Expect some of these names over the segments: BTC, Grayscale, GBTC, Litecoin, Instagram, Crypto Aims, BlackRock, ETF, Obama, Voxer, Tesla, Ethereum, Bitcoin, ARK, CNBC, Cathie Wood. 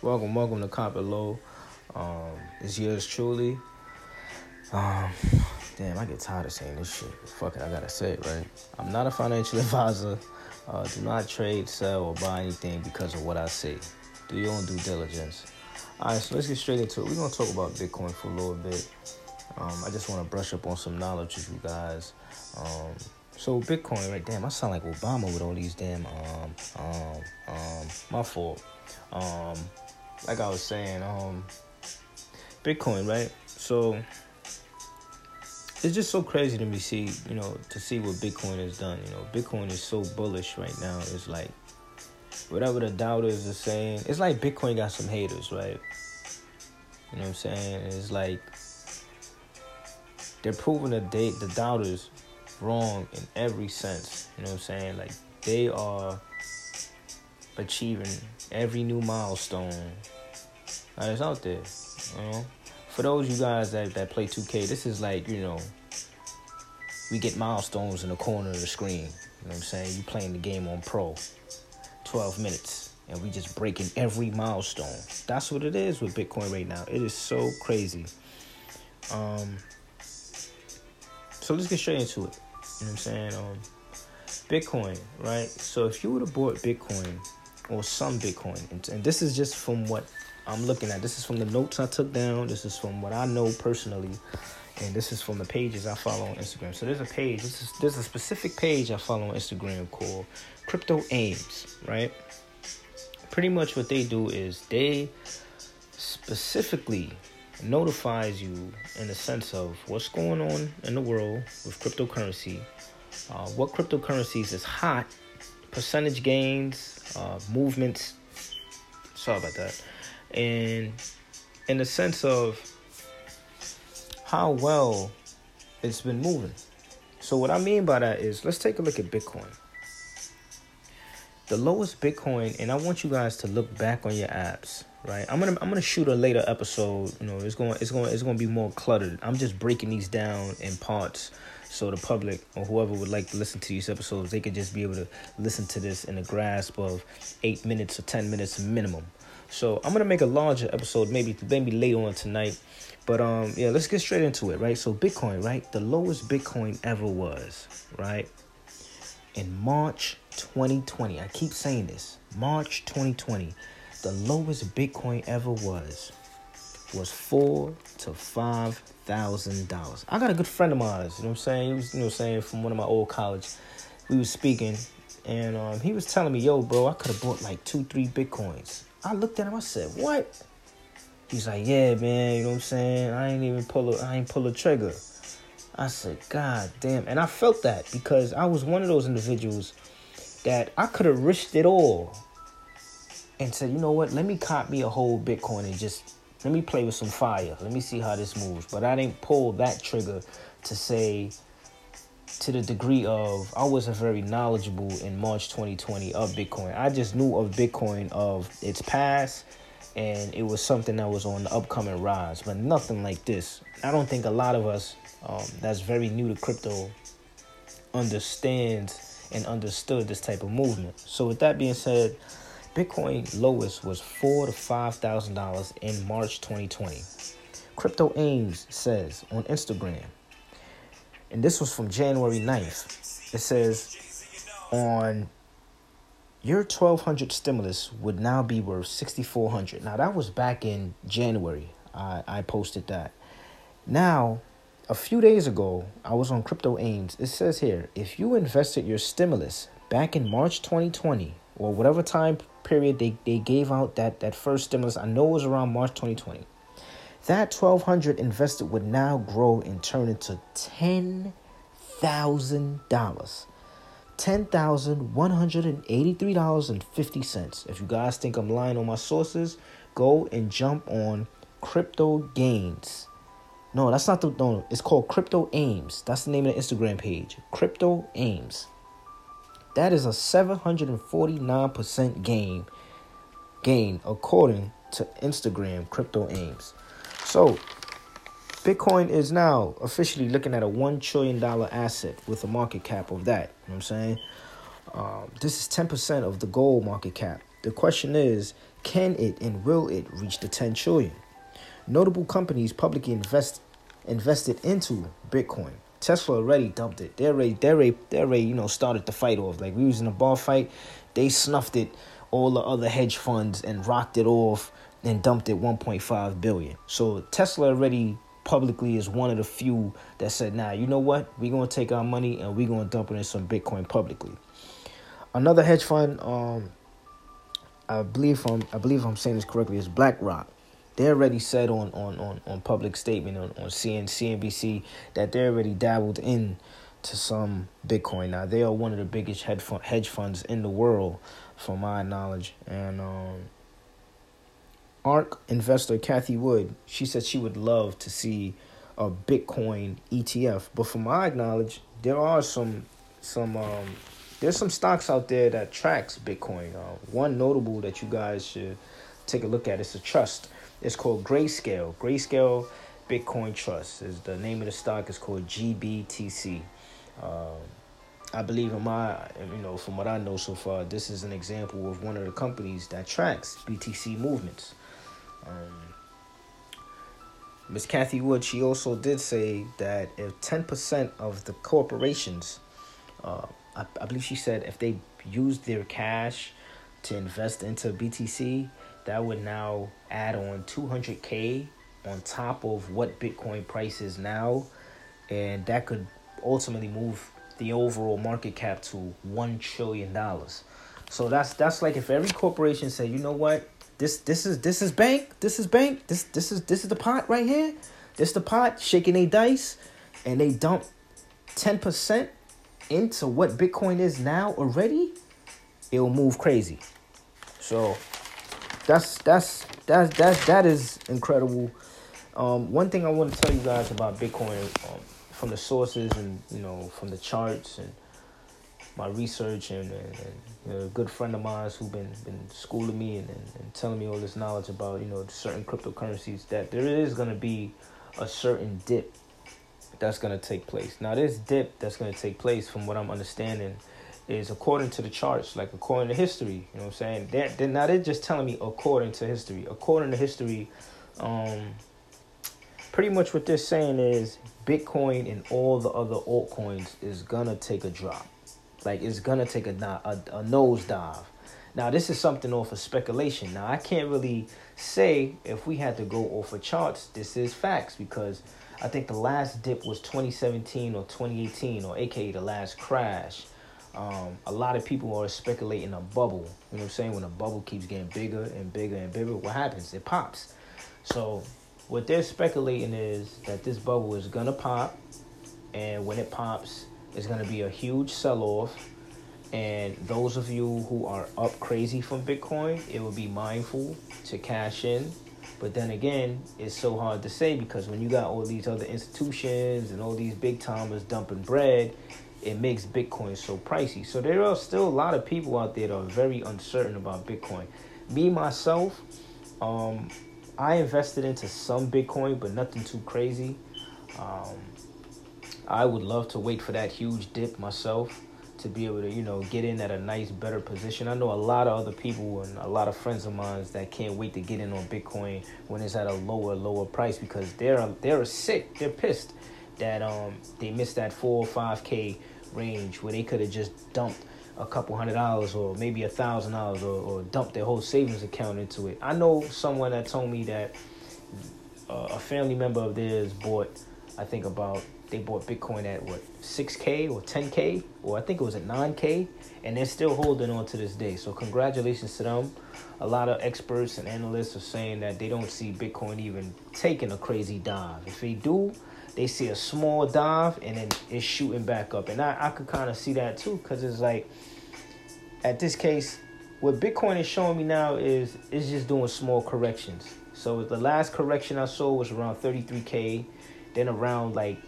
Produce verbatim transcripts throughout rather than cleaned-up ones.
Welcome, welcome to Cop It Low. Um, it's yours truly. Um, damn, I get tired of saying this shit. Fuck it, I gotta say it, right? I'm not a financial advisor. Uh, do not trade, sell, or buy anything because of what I see. Do your own due diligence. All right, so let's get straight into it. We're gonna talk about Bitcoin for a little bit. Um, I just want to brush up on some knowledge with you guys. Um, so Bitcoin, right? Damn, I sound like Obama with all these damn um um um. My fault. Um, like I was saying, um, Bitcoin, right? So it's just so crazy to me, see, you know, to see what Bitcoin has done. You know, Bitcoin is so bullish right now. It's like whatever the doubters are saying. It's like Bitcoin got some haters, right? You know what I'm saying? It's like they're proving the da- the doubters wrong in every sense. You know what I'm saying? Like they are achieving every new milestone that is out there. You know, for those you guys that, that play two K, this is like, you know, we get milestones in the corner of the screen. You know what I'm saying? You playing the game on Pro, twelve minutes, and we just breaking every milestone. That's what it is with Bitcoin right now. It is so crazy. Um, so let's get straight into it. You know what I'm saying? Um, Bitcoin, right? So if you would have bought Bitcoin or some Bitcoin, and, and this is just from what I'm looking at. This is from the notes I took down. This is from what I know personally. And this is from the pages I follow on Instagram. So there's a page. This is, there's a specific page I follow on Instagram called Crypto Aims, right? Pretty much what they do is they specifically notifies you in the sense of what's going on in the world with cryptocurrency, uh, what cryptocurrencies is hot, percentage gains, uh, movements. Sorry about that. And in the sense of how well it's been moving. So what I mean by that is, let's take a look at Bitcoin. The lowest Bitcoin, and I want you guys to look back on your apps, right? I'm gonna I'm gonna shoot a later episode. You know, it's going it's going it's gonna be more cluttered. I'm just breaking these down in parts, so the public or whoever would like to listen to these episodes, they could just be able to listen to this in the grasp of eight minutes or ten minutes minimum. So I'm gonna make a larger episode, maybe maybe later on tonight. But um, yeah, let's get straight into it, right? So Bitcoin, right? The lowest Bitcoin ever was, right? In March twenty twenty, I keep saying this, March twenty twenty, the lowest Bitcoin ever was, was four to five thousand dollars. I got a good friend of mine, you know what I'm saying? He was, you know, what I'm saying, from one of my old college, we was speaking, and um, he was telling me, "Yo, bro, I could have bought like two, three Bitcoins." I looked at him, I said, "What?" He's like, "Yeah, man, you know what I'm saying? I ain't even pull a, I ain't pull a trigger." I said, "God damn." And I felt that because I was one of those individuals that I could have risked it all and said, "You know what? Let me cop me a whole Bitcoin and just let me play with some fire. Let me see how this moves." But I didn't pull that trigger to say, to the degree of, I wasn't very knowledgeable in March twenty twenty of Bitcoin. I just knew of Bitcoin, of its past, and it was something that was on the upcoming rise, but nothing like this. I don't think a lot of us um, that's very new to crypto understands and understood this type of movement. So with that being said, Bitcoin lowest was four thousand to five thousand dollars in March twenty twenty. Crypto Aims says on Instagram, and this was from January ninth. It says, on your twelve hundred stimulus would now be worth sixty-four hundred. Now, that was back in January. I, I posted that. Now, a few days ago, I was on Crypto Aims. It says here, if you invested your stimulus back in March twenty twenty, or whatever time period they, they gave out that, that first stimulus, I know it was around March twenty twenty. That twelve hundred invested would now grow and turn into ten thousand dollars. ten thousand one hundred eighty-three dollars and fifty cents. If you guys think I'm lying on my sources, go and jump on Crypto Gains. No, that's not the no. It's called Crypto Aims. That's the name of the Instagram page. Crypto Aims. That is a seven hundred forty-nine percent gain, gain according to Instagram Crypto Aims. So, Bitcoin is now officially looking at a one trillion dollars asset with a market cap of that. You know what I'm saying? Um, this is ten percent of the gold market cap. The question is, can it and will it reach the ten trillion? Notable companies publicly invest invested into Bitcoin. Tesla already dumped it. They already, they already, they already, you know, started the fight off. Like, we was in a bar fight. They snuffed it, all the other hedge funds, and rocked it off and dumped it one point five billion. So Tesla already publicly is one of the few that said, nah, you know what? We're going to take our money and we're going to dump it in some Bitcoin publicly. Another hedge fund, um, I believe I'm, I believe I'm saying this correctly, is BlackRock. They already said on, on, on, on public statement on, on C N B C that they already dabbled in to some Bitcoin. Now, they are one of the biggest hedge, fund, hedge funds in the world, from my knowledge. And um, ARK investor Cathie Wood, she said she would love to see a Bitcoin E T F. But from my knowledge, there are some some um, there's some stocks out there that tracks Bitcoin. Uh, one notable that you guys should take a look at is a trust. It's called Grayscale. Grayscale Bitcoin Trust is the name of the stock. It's called G B T C. Um, I believe in my, you know, from what I know so far, this is an example of one of the companies that tracks B T C movements. Miss um, Cathie Wood, she also did say that if ten percent of the corporations, uh, I, I believe she said, if they use their cash to invest into B T C, that would now add on two hundred thousand on top of what Bitcoin price is now. And that could ultimately move the overall market cap to one trillion dollars. So that's that's like if every corporation said, you know what, this this is this is bank, this is bank, this this is this is the pot right here. This is the pot shaking their dice, and they dump ten percent into what Bitcoin is now already, it'll move crazy. So That's that's that's that's that is incredible. Um, one thing I want to tell you guys about Bitcoin, um, from the sources and, you know, from the charts and my research and, and, and you know, a good friend of mine who's been been schooling me and, and, and telling me all this knowledge about, you know, certain cryptocurrencies, that there is going to be a certain dip that's going to take place. Now, this dip that's going to take place, from what I'm understanding, is according to the charts, like according to history, you know what I'm saying? They're, they're, now they're just telling me according to history. According to history, um, pretty much what they're saying is Bitcoin and all the other altcoins is gonna take a drop. Like, it's gonna take a, a, a nosedive. Now, this is something off of speculation. Now, I can't really say if we had to go off of charts, this is facts, because I think the last dip was twenty seventeen or twenty eighteen, or A K A the last crash. Um, a lot of people are speculating a bubble. You know what I'm saying? When a bubble keeps getting bigger and bigger and bigger, what happens? It pops. So what they're speculating is that this bubble is going to pop. And when it pops, it's going to be a huge sell-off. And those of you who are up crazy from Bitcoin, it will be mindful to cash in. But then again, it's so hard to say, because when you got all these other institutions and all these big timers dumping bread, it makes Bitcoin so pricey. So there are still a lot of people out there that are very uncertain about Bitcoin. Me, myself, um, I invested into some Bitcoin, but nothing too crazy. Um, I would love to wait for that huge dip myself to be able to, you know, get in at a nice, better position. I know a lot of other people and a lot of friends of mine that can't wait to get in on Bitcoin when it's at a lower, lower price, because they're they're sick. They're pissed that um they missed that four or five K range where they could have just dumped a couple hundred dollars or maybe a thousand dollars or, or dumped their whole savings account into it. I know someone that told me that uh, a family member of theirs bought, I think about, they bought Bitcoin at what, six K or ten K, or I think it was at nine K, and they're still holding on to this day. So congratulations to them. A lot of experts and analysts are saying that they don't see Bitcoin even taking a crazy dive. If they do, they see a small dive and then it's shooting back up. And I, I could kind of see that too, because it's like, at this case, what Bitcoin is showing me now is it's just doing small corrections. So the last correction I saw was around thirty-three K, then around like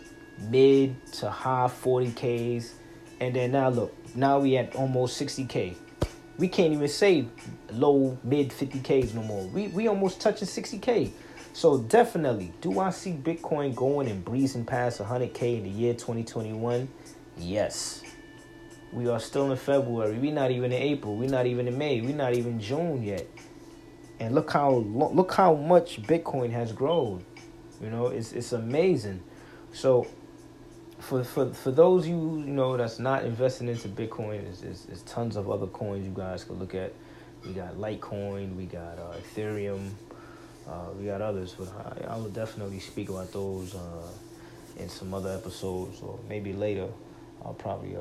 mid to high forty Ks. And then now look, now we at almost sixty K. We can't even say low, mid fifty Ks no more. We, we almost touching sixty K. So definitely, do I see Bitcoin going and breezing past one hundred K in the year twenty twenty-one? Yes. We are still in February. We're not even in April. We're not even in May. We're not even June yet. And look how look how much Bitcoin has grown. You know, it's it's amazing. So for for for those you you know that's not investing into Bitcoin, there's, there's, there's tons of other coins you guys can look at. We got Litecoin. We got uh, Ethereum. Uh, we got others, but I, I will definitely speak about those uh, in some other episodes, or maybe later. I'll probably uh,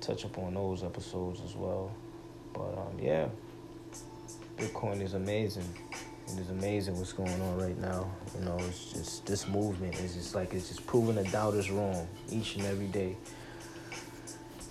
touch upon those episodes as well. But um, yeah, Bitcoin is amazing. It is amazing what's going on right now. You know, it's just this movement is just like it's just proving the doubters wrong each and every day.